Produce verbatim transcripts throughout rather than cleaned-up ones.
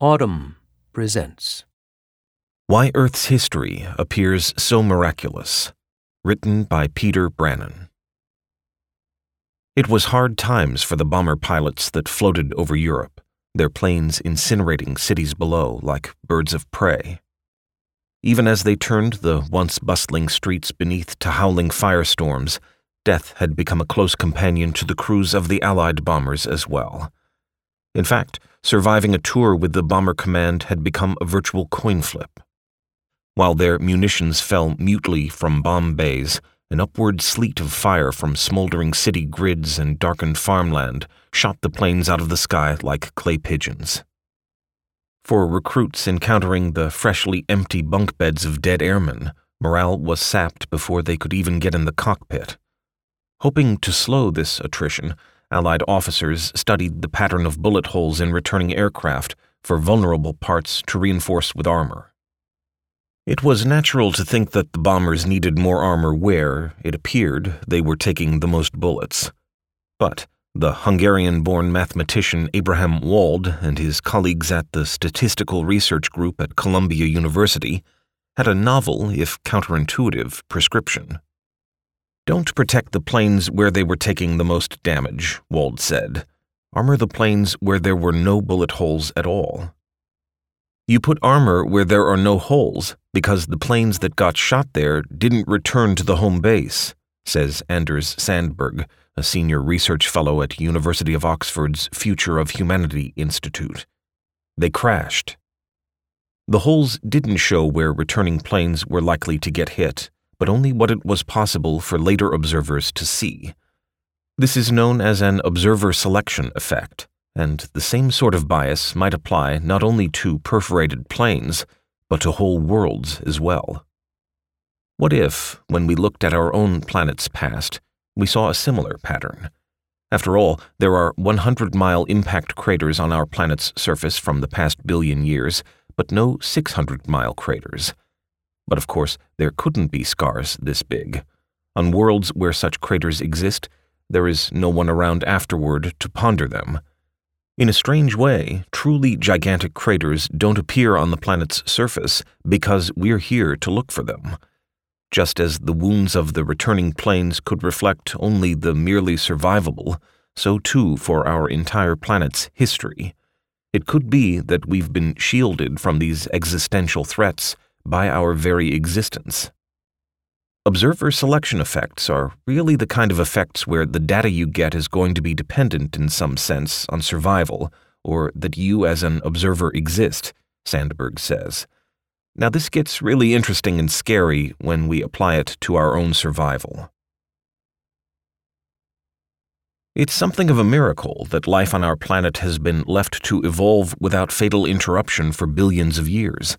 Autumn presents Why Earth's History Appears So Miraculous, written by Peter Brannen. It was hard times for the bomber pilots that floated over Europe, their planes incinerating cities below like birds of prey. Even as they turned the once bustling streets beneath to howling firestorms, death had become a close companion to the crews of the Allied bombers as well. In fact, surviving a tour with the Bomber Command had become a virtual coin flip. While their munitions fell mutely from bomb bays, an upward sleet of fire from smoldering city grids and darkened farmland shot the planes out of the sky like clay pigeons. For recruits encountering the freshly empty bunk beds of dead airmen, morale was sapped before they could even get in the cockpit. Hoping to slow this attrition, Allied officers studied the pattern of bullet holes in returning aircraft for vulnerable parts to reinforce with armor. It was natural to think that the bombers needed more armor where, it appeared, they were taking the most bullets. But the Hungarian-born mathematician Abraham Wald and his colleagues at the Statistical Research Group at Columbia University had a novel, if counterintuitive, prescription. Don't protect the planes where they were taking the most damage, Wald said. Armor the planes where there were no bullet holes at all. You put armor where there are no holes because the planes that got shot there didn't return to the home base, says Anders Sandberg, a senior research fellow at University of Oxford's Future of Humanity Institute. They crashed. The holes didn't show where returning planes were likely to get hit, but only what it was possible for later observers to see. This is known as an observer selection effect, and the same sort of bias might apply not only to perforated planes, but to whole worlds as well. What if, when we looked at our own planet's past, we saw a similar pattern? After all, there are one hundred mile impact craters on our planet's surface from the past billion years, but no six hundred mile craters. But of course, there couldn't be scars this big. On worlds where such craters exist, there is no one around afterward to ponder them. In a strange way, truly gigantic craters don't appear on the planet's surface because we're here to look for them. Just as the wounds of the returning planes could reflect only the merely survivable, so too for our entire planet's history. It could be that we've been shielded from these existential threats by our very existence. Observer selection effects are really the kind of effects where the data you get is going to be dependent in some sense on survival, or that you as an observer exist, Sandberg says. Now this gets really interesting and scary when we apply it to our own survival. It's something of a miracle that life on our planet has been left to evolve without fatal interruption for billions of years.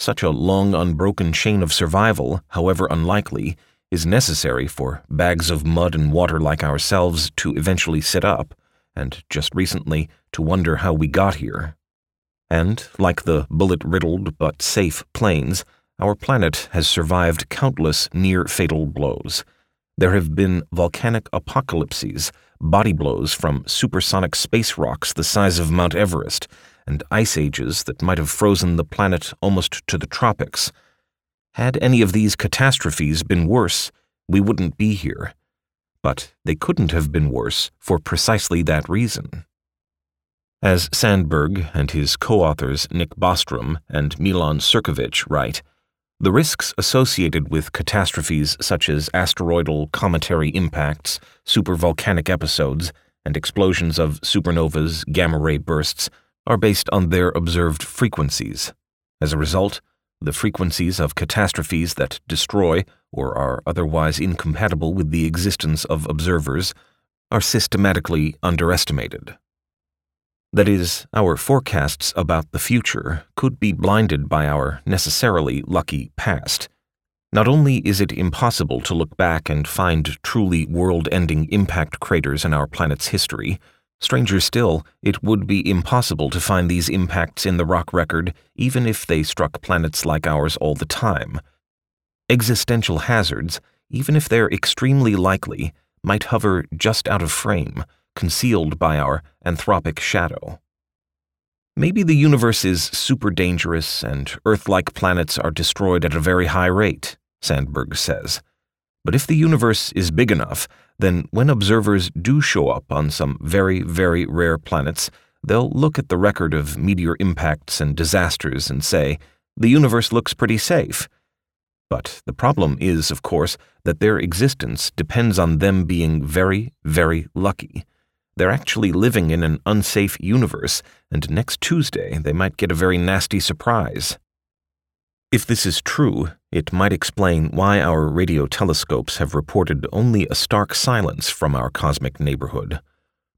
Such a long, unbroken chain of survival, however unlikely, is necessary for bags of mud and water like ourselves to eventually sit up, and just recently to wonder how we got here. And, like the bullet-riddled but safe planes, our planet has survived countless near-fatal blows. There have been volcanic apocalypses, body blows from supersonic space rocks the size of Mount Everest, and ice ages that might have frozen the planet almost to the tropics. Had any of these catastrophes been worse, we wouldn't be here. But they couldn't have been worse for precisely that reason. As Sandberg and his co-authors Nick Bostrom and Milan Sirkovich write, the risks associated with catastrophes such as asteroidal cometary impacts, supervolcanic episodes, and explosions of supernovas, gamma-ray bursts, are based on their observed frequencies. As a result, the frequencies of catastrophes that destroy or are otherwise incompatible with the existence of observers are systematically underestimated. That is, our forecasts about the future could be blinded by our necessarily lucky past. Not only is it impossible to look back and find truly world-ending impact craters in our planet's history, stranger still, it would be impossible to find these impacts in the rock record even if they struck planets like ours all the time. Existential hazards, even if they're extremely likely, might hover just out of frame, concealed by our anthropic shadow. Maybe the universe is super dangerous and Earth-like planets are destroyed at a very high rate, Sandberg says. But if the universe is big enough, then when observers do show up on some very, very rare planets, they'll look at the record of meteor impacts and disasters and say, the universe looks pretty safe. But the problem is, of course, that their existence depends on them being very, very lucky. They're actually living in an unsafe universe, and next Tuesday they might get a very nasty surprise. If this is true, it might explain why our radio telescopes have reported only a stark silence from our cosmic neighborhood.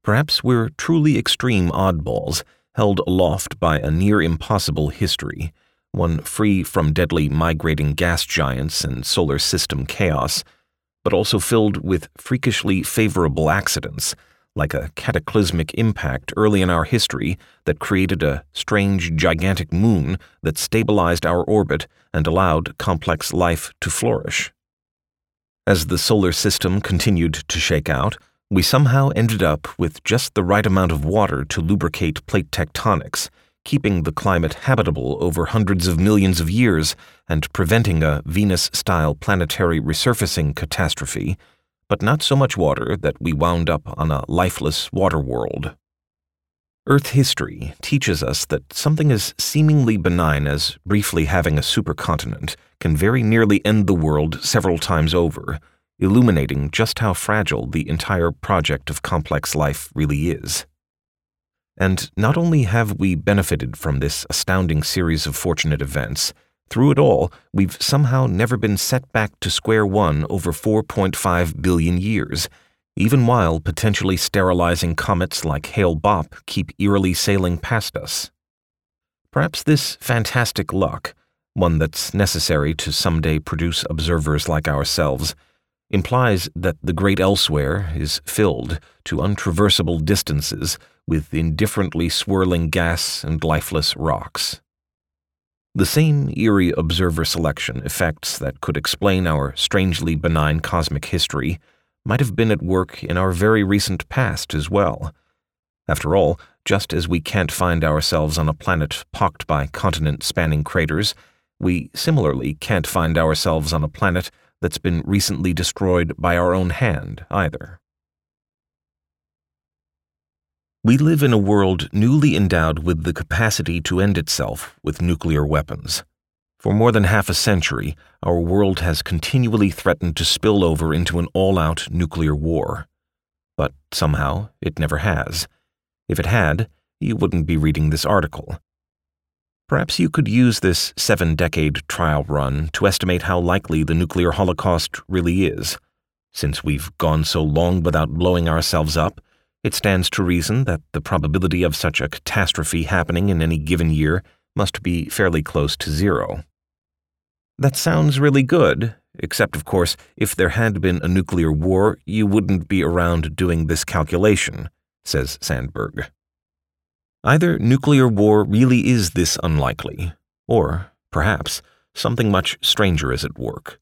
Perhaps we're truly extreme oddballs, held aloft by a near-impossible history, one free from deadly migrating gas giants and solar system chaos, but also filled with freakishly favorable accidents, like a cataclysmic impact early in our history that created a strange gigantic moon that stabilized our orbit and allowed complex life to flourish. As the solar system continued to shake out, we somehow ended up with just the right amount of water to lubricate plate tectonics, keeping the climate habitable over hundreds of millions of years and preventing a Venus-style planetary resurfacing catastrophe, but not so much water that we wound up on a lifeless water world. Earth history teaches us that something as seemingly benign as briefly having a supercontinent can very nearly end the world several times over, illuminating just how fragile the entire project of complex life really is. And not only have we benefited from this astounding series of fortunate events, through it all, we've somehow never been set back to square one over four point five billion years, even while potentially sterilizing comets like Hale-Bopp keep eerily sailing past us. Perhaps this fantastic luck, one that's necessary to someday produce observers like ourselves, implies that the great elsewhere is filled, to untraversable distances, with indifferently swirling gas and lifeless rocks. The same eerie observer selection effects that could explain our strangely benign cosmic history might have been at work in our very recent past as well. After all, just as we can't find ourselves on a planet pocked by continent-spanning craters, we similarly can't find ourselves on a planet that's been recently destroyed by our own hand either. We live in a world newly endowed with the capacity to end itself with nuclear weapons. For more than half a century, our world has continually threatened to spill over into an all-out nuclear war. But somehow, it never has. If it had, you wouldn't be reading this article. Perhaps you could use this seven-decade trial run to estimate how likely the nuclear holocaust really is. Since we've gone so long without blowing ourselves up, it stands to reason that the probability of such a catastrophe happening in any given year must be fairly close to zero. That sounds really good, except, of course, if there had been a nuclear war, you wouldn't be around doing this calculation, says Sandberg. Either nuclear war really is this unlikely, or, perhaps, something much stranger is at work.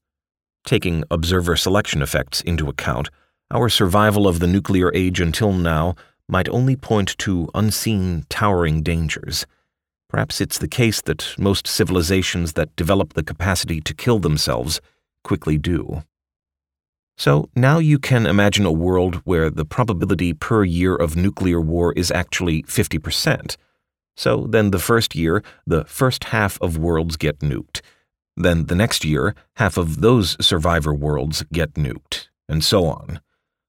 Taking observer selection effects into account, our survival of the nuclear age until now might only point to unseen, towering dangers. Perhaps it's the case that most civilizations that develop the capacity to kill themselves quickly do. So now you can imagine a world where the probability per year of nuclear war is actually fifty percent. So then the first year, the first half of worlds get nuked. Then the next year, half of those survivor worlds get nuked, and so on.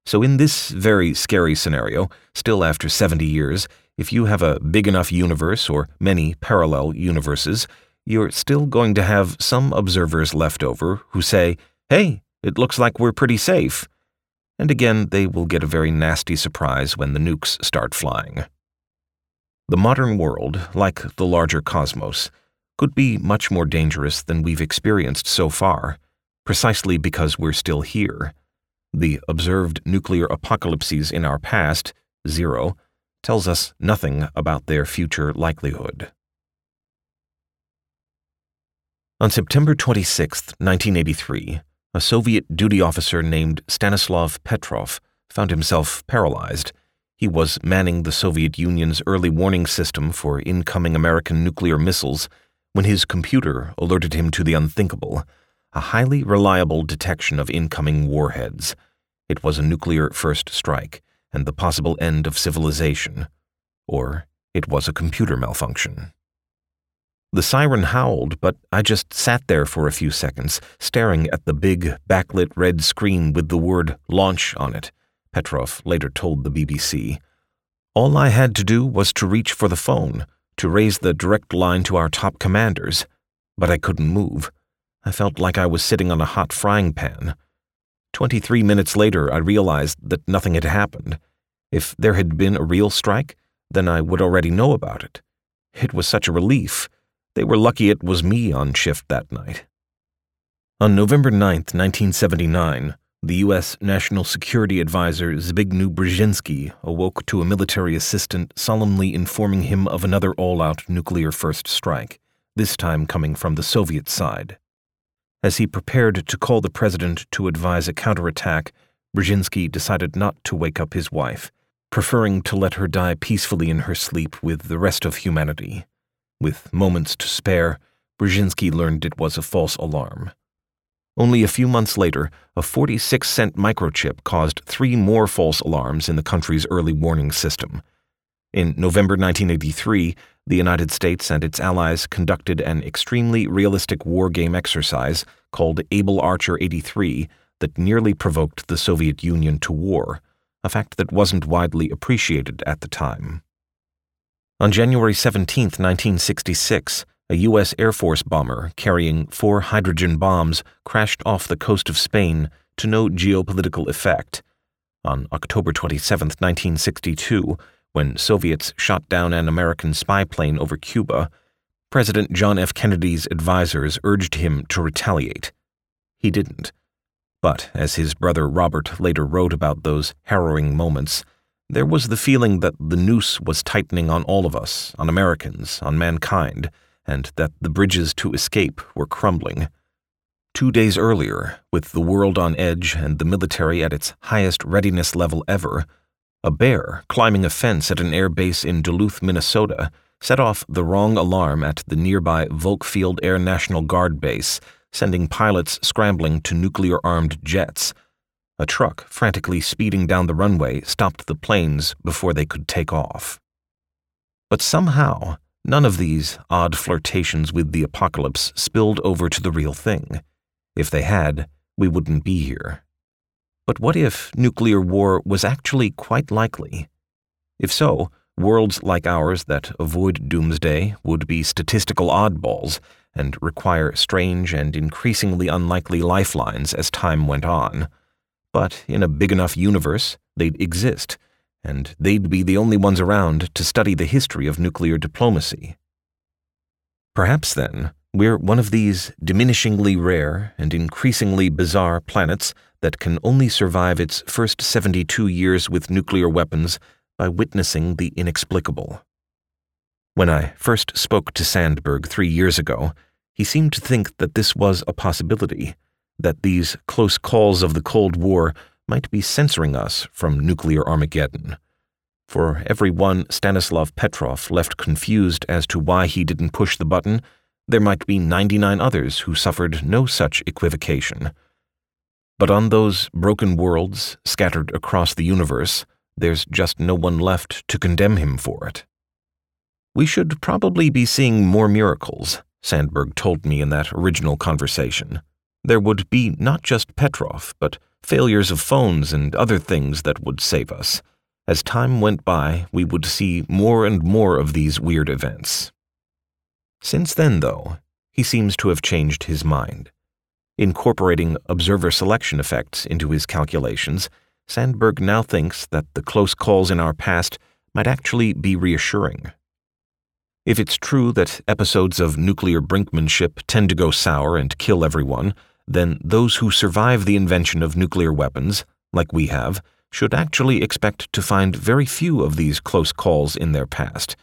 So in this very scary scenario, still after seventy years, if you have a big enough universe or many parallel universes, you're still going to have some observers left over who say, hey, it looks like we're pretty safe. And again, they will get a very nasty surprise when the nukes start flying. The modern world, like the larger cosmos, could be much more dangerous than we've experienced so far, precisely because we're still here. The observed nuclear apocalypses in our past, zero, tells us nothing about their future likelihood. On September twenty-sixth, nineteen eighty-three, a Soviet duty officer named Stanislav Petrov found himself paralyzed. He was manning the Soviet Union's early warning system for incoming American nuclear missiles when his computer alerted him to the unthinkable, a highly reliable detection of incoming warheads. It was a nuclear first strike and the possible end of civilization. Or it was a computer malfunction. The siren howled, but I just sat there for a few seconds, staring at the big, backlit red screen with the word launch on it, Petrov later told the B B C. All I had to do was to reach for the phone, to raise the direct line to our top commanders, but I couldn't move. I felt like I was sitting on a hot frying pan. Twenty-three minutes later, I realized that nothing had happened. If there had been a real strike, then I would already know about it. It was such a relief. They were lucky it was me on shift that night. On November ninth, nineteen seventy-nine, the U S National Security Advisor Zbigniew Brzezinski awoke to a military assistant solemnly informing him of another all-out nuclear first strike, this time coming from the Soviet side. As he prepared to call the president to advise a counterattack, Brzezinski decided not to wake up his wife, preferring to let her die peacefully in her sleep with the rest of humanity. With moments to spare, Brzezinski learned it was a false alarm. Only a few months later, a forty-six cent microchip caused three more false alarms in the country's early warning system. In November nineteen eighty-three, the United States and its allies conducted an extremely realistic war game exercise called Able Archer eighty-three that nearly provoked the Soviet Union to war, a fact that wasn't widely appreciated at the time. On January seventeenth, nineteen sixty-six, a U S Air Force bomber carrying four hydrogen bombs crashed off the coast of Spain to no geopolitical effect. On October twenty-seventh, nineteen sixty-two, when Soviets shot down an American spy plane over Cuba, President John F. Kennedy's advisors urged him to retaliate. He didn't. But, as his brother Robert later wrote about those harrowing moments, there was the feeling that the noose was tightening on all of us, on Americans, on mankind, and that the bridges to escape were crumbling. Two days earlier, with the world on edge and the military at its highest readiness level ever, a bear climbing a fence at an air base in Duluth, Minnesota, set off the wrong alarm at the nearby Volk Field Air National Guard base, sending pilots scrambling to nuclear-armed jets. A truck frantically speeding down the runway stopped the planes before they could take off. But somehow, none of these odd flirtations with the apocalypse spilled over to the real thing. If they had, we wouldn't be here. But what if nuclear war was actually quite likely? If so, worlds like ours that avoid doomsday would be statistical oddballs and require strange and increasingly unlikely lifelines as time went on. But in a big enough universe, they'd exist, and they'd be the only ones around to study the history of nuclear diplomacy. Perhaps, then, we're one of these diminishingly rare and increasingly bizarre planets that can only survive its first seventy-two years with nuclear weapons by witnessing the inexplicable. When I first spoke to Sandberg three years ago, he seemed to think that this was a possibility, that these close calls of the Cold War might be censoring us from nuclear Armageddon. For everyone Stanislav Petrov left confused as to why he didn't push the button, there might be ninety-nine others who suffered no such equivocation. But on those broken worlds scattered across the universe, there's just no one left to condemn him for it. We should probably be seeing more miracles, Sandberg told me in that original conversation. There would be not just Petrov, but failures of phones and other things that would save us. As time went by, we would see more and more of these weird events. Since then, though, he seems to have changed his mind. Incorporating observer selection effects into his calculations, Sandberg now thinks that the close calls in our past might actually be reassuring. If it's true that episodes of nuclear brinkmanship tend to go sour and kill everyone, then those who survive the invention of nuclear weapons, like we have, should actually expect to find very few of these close calls in their past.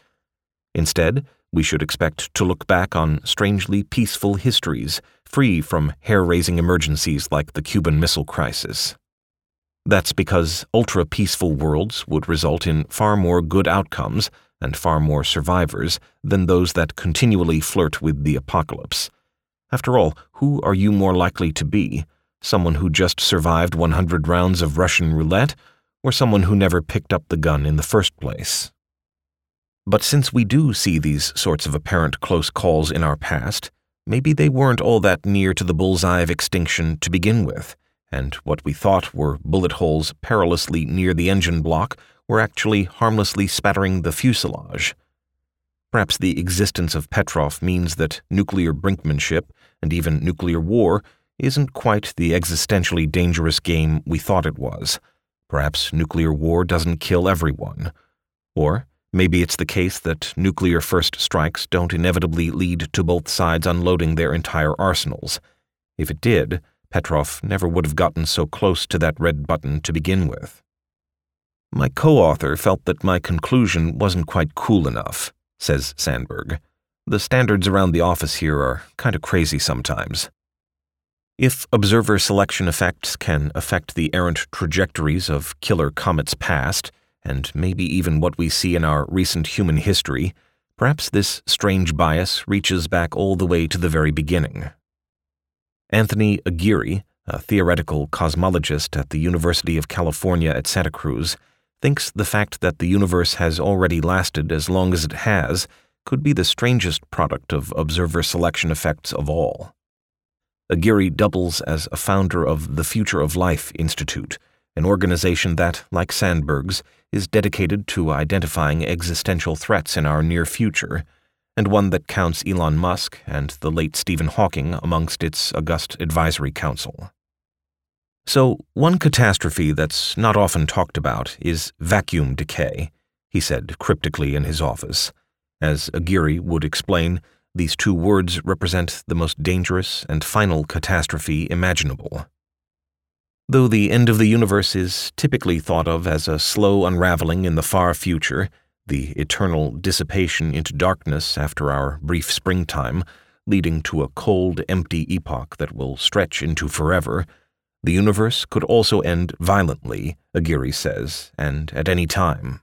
Instead, we should expect to look back on strangely peaceful histories, free from hair-raising emergencies like the Cuban Missile Crisis. That's because ultra-peaceful worlds would result in far more good outcomes and far more survivors than those that continually flirt with the apocalypse. After all, who are you more likely to be? Someone who just survived one hundred rounds of Russian roulette, or someone who never picked up the gun in the first place? But since we do see these sorts of apparent close calls in our past, maybe they weren't all that near to the bullseye of extinction to begin with, and what we thought were bullet holes perilously near the engine block were actually harmlessly spattering the fuselage. Perhaps the existence of Petrov means that nuclear brinkmanship, and even nuclear war, isn't quite the existentially dangerous game we thought it was. Perhaps nuclear war doesn't kill everyone. Or maybe it's the case that nuclear first strikes don't inevitably lead to both sides unloading their entire arsenals. If it did, Petrov never would have gotten so close to that red button to begin with. My co-author felt that my conclusion wasn't quite cool enough, says Sandberg. The standards around the office here are kind of crazy sometimes. If observer selection effects can affect the errant trajectories of killer comets past, and maybe even what we see in our recent human history, perhaps this strange bias reaches back all the way to the very beginning. Anthony Aguirre, a theoretical cosmologist at the University of California at Santa Cruz, thinks the fact that the universe has already lasted as long as it has could be the strangest product of observer selection effects of all. Aguirre doubles as a founder of the Future of Life Institute, an organization that, like Sandberg's, is dedicated to identifying existential threats in our near future, and one that counts Elon Musk and the late Stephen Hawking amongst its august advisory council. So, one catastrophe that's not often talked about is vacuum decay, he said cryptically in his office. As Aguirre would explain, these two words represent the most dangerous and final catastrophe imaginable. Though the end of the universe is typically thought of as a slow unraveling in the far future, the eternal dissipation into darkness after our brief springtime, leading to a cold, empty epoch that will stretch into forever, the universe could also end violently, Aguirre says, and at any time.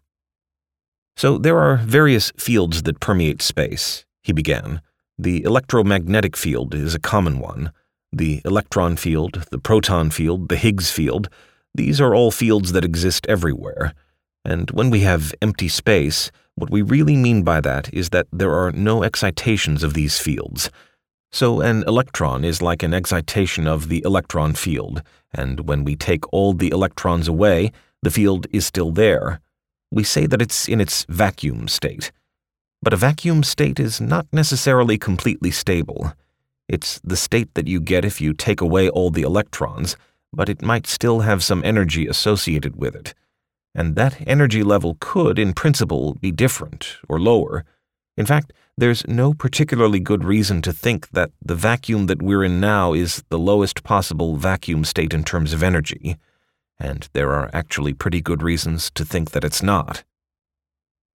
So there are various fields that permeate space, he began. The electromagnetic field is a common one. The electron field, the proton field, the Higgs field, these are all fields that exist everywhere. And when we have empty space, what we really mean by that is that there are no excitations of these fields. So an electron is like an excitation of the electron field, and when we take all the electrons away, the field is still there. We say that it's in its vacuum state. But a vacuum state is not necessarily completely stable. It's the state that you get if you take away all the electrons, but it might still have some energy associated with it. And that energy level could, in principle, be different or lower. In fact, there's no particularly good reason to think that the vacuum that we're in now is the lowest possible vacuum state in terms of energy. And there are actually pretty good reasons to think that it's not.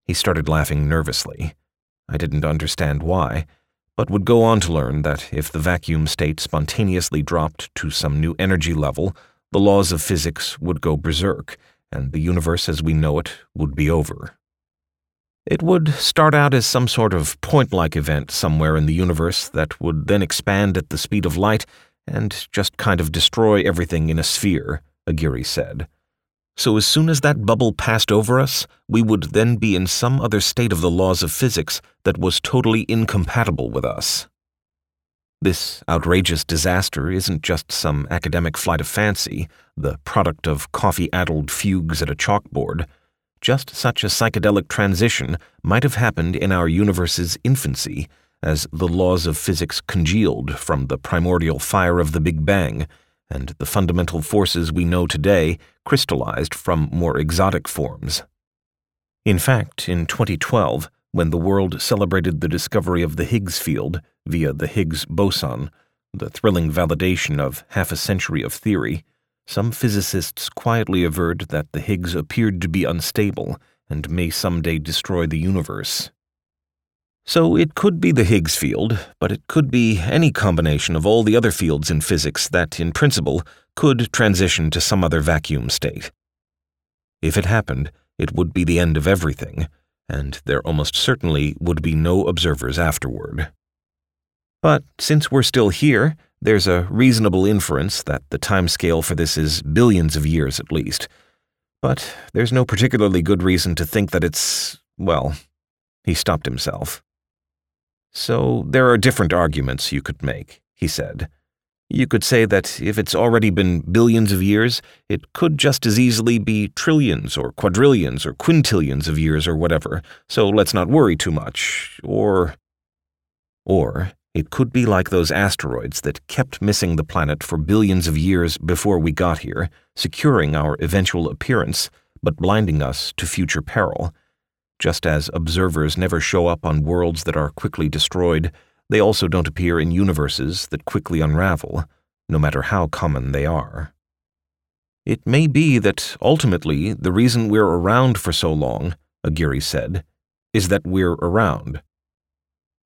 He started laughing nervously. I didn't understand why, but would go on to learn that if the vacuum state spontaneously dropped to some new energy level, the laws of physics would go berserk, and the universe as we know it would be over. It would start out as some sort of point-like event somewhere in the universe that would then expand at the speed of light and just kind of destroy everything in a sphere, Aguirre said. So as soon as that bubble passed over us, we would then be in some other state of the laws of physics that was totally incompatible with us. This outrageous disaster isn't just some academic flight of fancy, the product of coffee-addled fugues at a chalkboard. Just such a psychedelic transition might have happened in our universe's infancy, as the laws of physics congealed from the primordial fire of the Big Bang, and the fundamental forces we know today crystallized from more exotic forms. In fact, in twenty twelve, when the world celebrated the discovery of the Higgs field via the Higgs boson, the thrilling validation of half a century of theory, some physicists quietly averred that the Higgs appeared to be unstable and may someday destroy the universe. So it could be the Higgs field, but it could be any combination of all the other fields in physics that, in principle, could transition to some other vacuum state. If it happened, it would be the end of everything, and there almost certainly would be no observers afterward. But since we're still here, there's a reasonable inference that the timescale for this is billions of years at least. But there's no particularly good reason to think that it's, well, he stopped himself. So there are different arguments you could make, he said. You could say that if it's already been billions of years, it could just as easily be trillions or quadrillions or quintillions of years or whatever, so let's not worry too much. Or, or it could be like those asteroids that kept missing the planet for billions of years before we got here, securing our eventual appearance, but blinding us to future peril. Just as observers never show up on worlds that are quickly destroyed, they also don't appear in universes that quickly unravel, no matter how common they are. It may be that, ultimately, the reason we're around for so long, Aguirre said, is that we're around.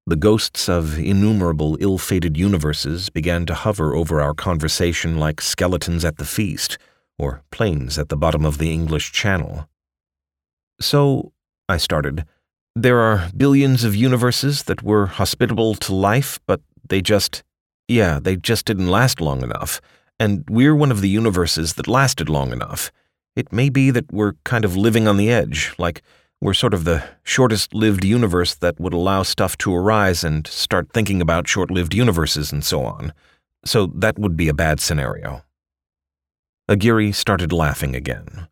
The ghosts of innumerable ill-fated universes began to hover over our conversation like skeletons at the feast, or planes at the bottom of the English Channel. So, I started, there are billions of universes that were hospitable to life, but they just, yeah, they just didn't last long enough. And we're one of the universes that lasted long enough. It may be that we're kind of living on the edge, like we're sort of the shortest-lived universe that would allow stuff to arise and start thinking about short-lived universes and so on. So that would be a bad scenario. Aguirre started laughing again.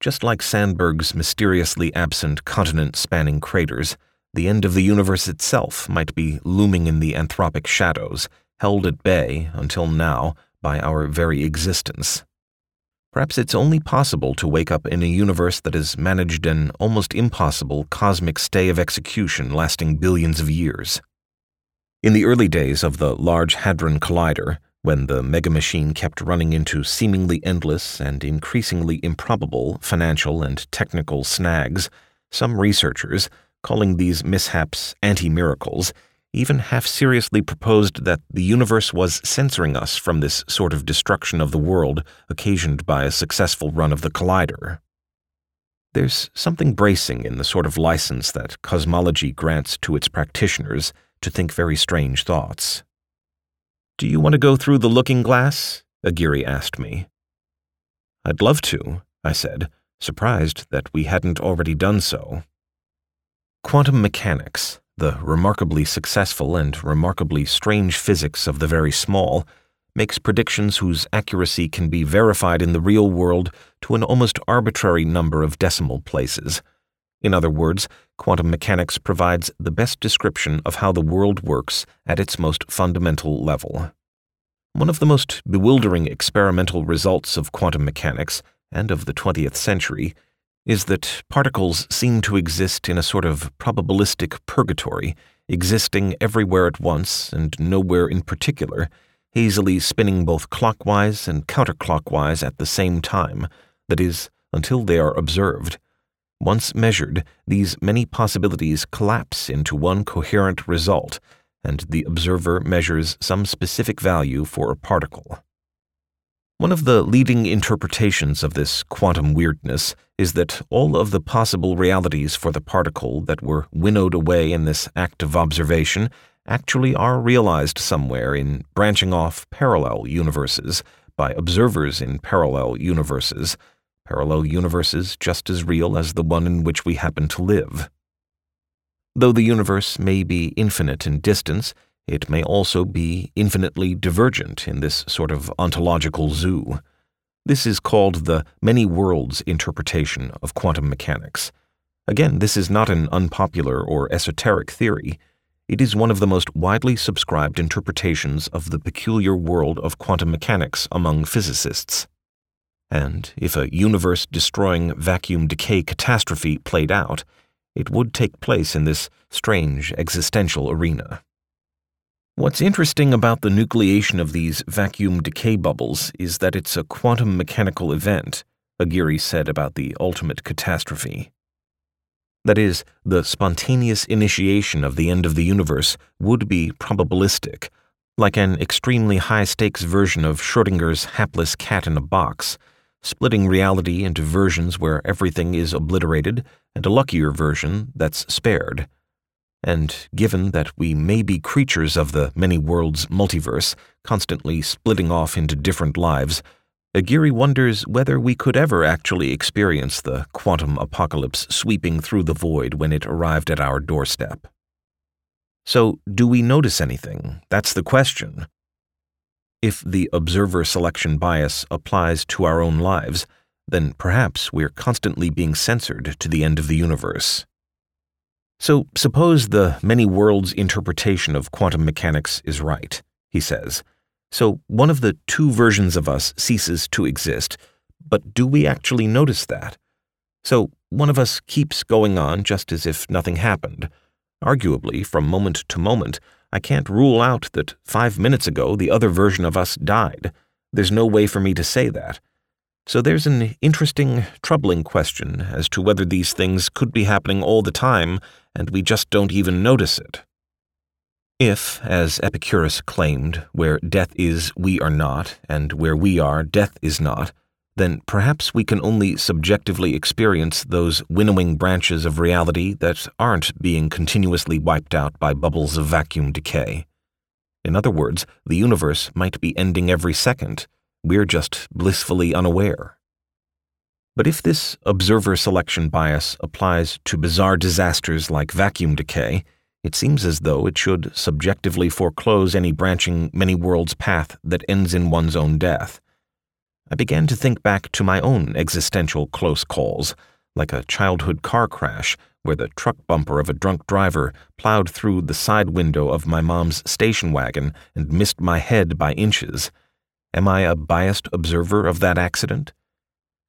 Just like Sandberg's mysteriously absent continent-spanning craters, the end of the universe itself might be looming in the anthropic shadows, held at bay, until now, by our very existence. Perhaps it's only possible to wake up in a universe that has managed an almost impossible cosmic stay of execution lasting billions of years. In the early days of the Large Hadron Collider, when the megamachine kept running into seemingly endless and increasingly improbable financial and technical snags, some researchers, calling these mishaps anti-miracles, even half-seriously proposed that the universe was censoring us from this sort of destruction of the world occasioned by a successful run of the collider. There's something bracing in the sort of license that cosmology grants to its practitioners to think very strange thoughts. Do you want to go through the looking glass? Aguirre asked me. I'd love to, I said, surprised that we hadn't already done so. Quantum mechanics, the remarkably successful and remarkably strange physics of the very small, makes predictions whose accuracy can be verified in the real world to an almost arbitrary number of decimal places. In other words, quantum mechanics provides the best description of how the world works at its most fundamental level. One of the most bewildering experimental results of quantum mechanics, and of the twentieth century, is that particles seem to exist in a sort of probabilistic purgatory, existing everywhere at once and nowhere in particular, hazily spinning both clockwise and counterclockwise at the same time, that is, until they are observed. Once measured, these many possibilities collapse into one coherent result, and the observer measures some specific value for a particle. One of the leading interpretations of this quantum weirdness is that all of the possible realities for the particle that were winnowed away in this act of observation actually are realized somewhere in branching off parallel universes by observers in parallel universes, parallel universes just as real as the one in which we happen to live. Though the universe may be infinite in distance, it may also be infinitely divergent in this sort of ontological zoo. This is called the many worlds interpretation of quantum mechanics. Again, this is not an unpopular or esoteric theory. It is one of the most widely subscribed interpretations of the peculiar world of quantum mechanics among physicists. And if a universe-destroying vacuum decay catastrophe played out, it would take place in this strange existential arena. What's interesting about the nucleation of these vacuum decay bubbles is that it's a quantum mechanical event, Aguirre said about the ultimate catastrophe. that is, the spontaneous initiation of the end of the universe, would be probabilistic, like an extremely high-stakes version of Schrödinger's hapless cat in a box, splitting reality into versions where everything is obliterated and a luckier version that's spared. And given that we may be creatures of the many worlds multiverse, constantly splitting off into different lives, Aguirre wonders whether we could ever actually experience the quantum apocalypse sweeping through the void when it arrived at our doorstep. So, do we notice anything? That's the question. If the observer selection bias applies to our own lives, then perhaps we're constantly being censored to the end of the universe. So suppose the many worlds interpretation of quantum mechanics is right, he says. So one of the two versions of us ceases to exist, but do we actually notice that? So one of us keeps going on just as if nothing happened. Arguably, from moment to moment, I can't rule out that five minutes ago the other version of us died. There's no way for me to say that. So there's an interesting, troubling question as to whether these things could be happening all the time and we just don't even notice it. If, as Epicurus claimed, where death is, we are not, and where we are, death is not, then perhaps we can only subjectively experience those winnowing branches of reality that aren't being continuously wiped out by bubbles of vacuum decay. In other words, the universe might be ending every second. We're just blissfully unaware. But if this observer selection bias applies to bizarre disasters like vacuum decay, it seems as though it should subjectively foreclose any branching many worlds path that ends in one's own death. I began to think back to my own existential close calls, like a childhood car crash where the truck bumper of a drunk driver plowed through the side window of my mom's station wagon and missed my head by inches. Am I a biased observer of that accident?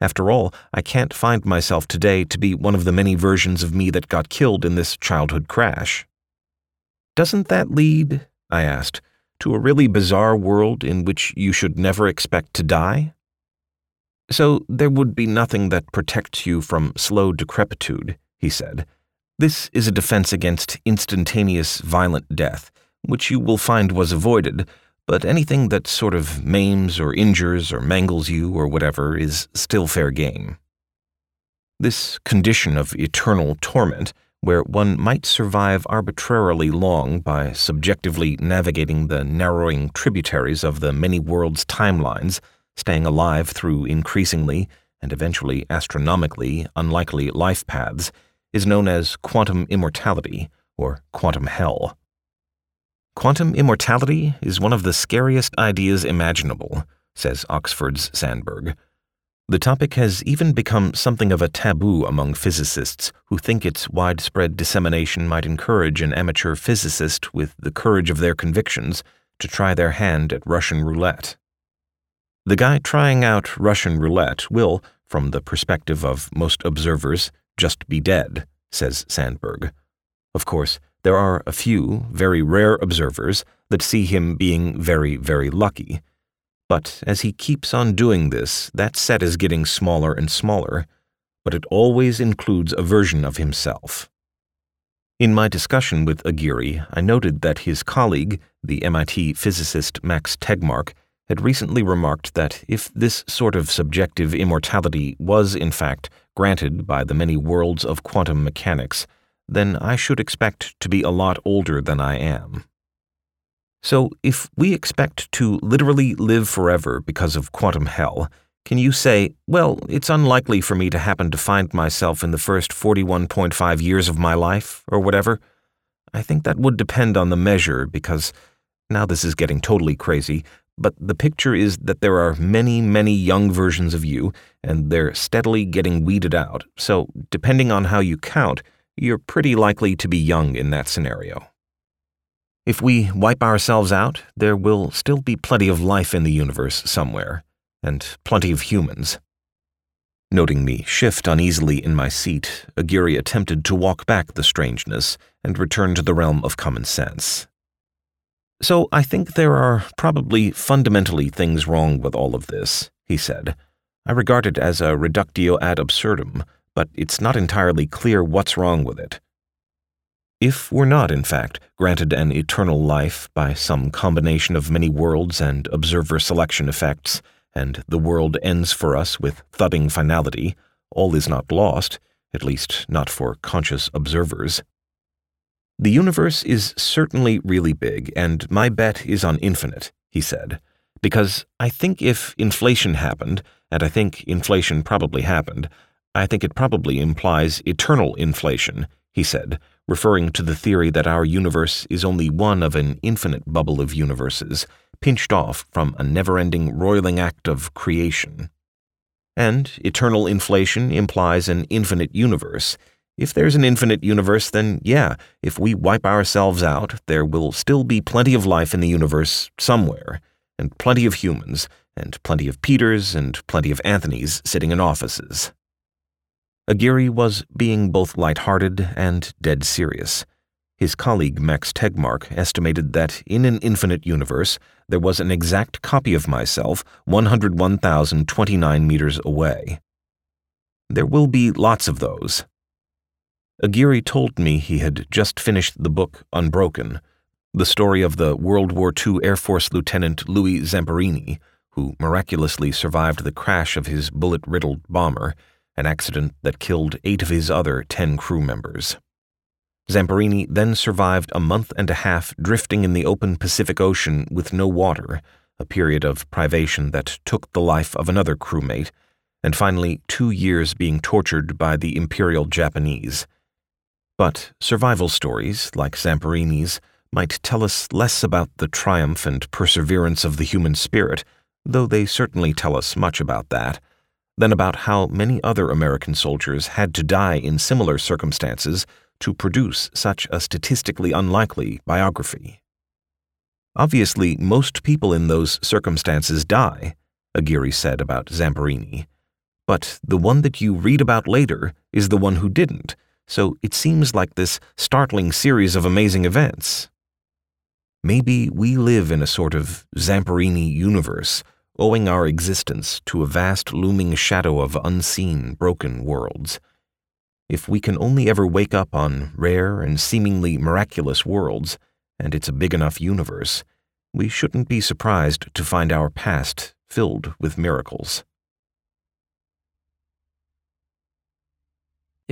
After all, I can't find myself today to be one of the many versions of me that got killed in this childhood crash. Doesn't that lead, I asked, to a really bizarre world in which you should never expect to die? So there would be nothing that protects you from slow decrepitude, he said. This is a defense against instantaneous violent death, which you will find was avoided, but anything that sort of maims or injures or mangles you or whatever is still fair game. This condition of eternal torment, where one might survive arbitrarily long by subjectively navigating the narrowing tributaries of the many worlds' timelines, staying alive through increasingly and eventually astronomically unlikely life paths, is known as quantum immortality or quantum hell. Quantum immortality is one of the scariest ideas imaginable, says Oxford's Sandberg. The topic has even become something of a taboo among physicists who think its widespread dissemination might encourage an amateur physicist with the courage of their convictions to try their hand at Russian roulette. The guy trying out Russian roulette will, from the perspective of most observers, just be dead, says Sandberg. Of course, there are a few very rare observers that see him being very, very lucky. But as he keeps on doing this, that set is getting smaller and smaller, but it always includes a version of himself. In my discussion with Aguirre, I noted that his colleague, the M I T physicist Max Tegmark, had recently remarked that if this sort of subjective immortality was, in fact, granted by the many worlds of quantum mechanics, then I should expect to be a lot older than I am. So if we expect to literally live forever because of quantum hell, can you say, well, it's unlikely for me to happen to find myself in the first forty-one point five years of my life, or whatever? I think that would depend on the measure, because now this is getting totally crazy, but the picture is that there are many, many young versions of you, and they're steadily getting weeded out. So depending on how you count, you're pretty likely to be young in that scenario. If we wipe ourselves out, there will still be plenty of life in the universe somewhere, and plenty of humans. Noting me shift uneasily in my seat, Aguirre attempted to walk back the strangeness and return to the realm of common sense. So I think there are probably fundamentally things wrong with all of this, he said. I regard it as a reductio ad absurdum, but it's not entirely clear what's wrong with it. If we're not, in fact, granted an eternal life by some combination of many worlds and observer selection effects, and the world ends for us with thudding finality, all is not lost, at least not for conscious observers. The universe is certainly really big, and my bet is on infinite, he said, because I think if inflation happened, and I think inflation probably happened, I think it probably implies eternal inflation, he said, referring to the theory that our universe is only one of an infinite bubble of universes, pinched off from a never-ending roiling act of creation. And eternal inflation implies an infinite universe. If there's an infinite universe, then yeah, if we wipe ourselves out, there will still be plenty of life in the universe somewhere, and plenty of humans, and plenty of Peters, and plenty of Anthonys sitting in offices. Aguirre was being both lighthearted and dead serious. His colleague Max Tegmark estimated that in an infinite universe, there was an exact copy of myself one hundred one thousand twenty-nine meters away. There will be lots of those. Aguirre told me he had just finished the book Unbroken, the story of the World War Two Air Force Lieutenant Louis Zamperini, who miraculously survived the crash of his bullet-riddled bomber, an accident that killed eight of his other ten crew members. Zamperini then survived a month and a half drifting in the open Pacific Ocean with no water, a period of privation that took the life of another crewmate, and finally two years being tortured by the Imperial Japanese. But survival stories, like Zamperini's, might tell us less about the triumph and perseverance of the human spirit, though they certainly tell us much about that, than about how many other American soldiers had to die in similar circumstances to produce such a statistically unlikely biography. Obviously, most people in those circumstances die, Aguirre said about Zamperini, but the one that you read about later is the one who didn't, so it seems like this startling series of amazing events. Maybe we live in a sort of Zamperini universe, owing our existence to a vast looming shadow of unseen, broken worlds. If we can only ever wake up on rare and seemingly miraculous worlds, and it's a big enough universe, we shouldn't be surprised to find our past filled with miracles.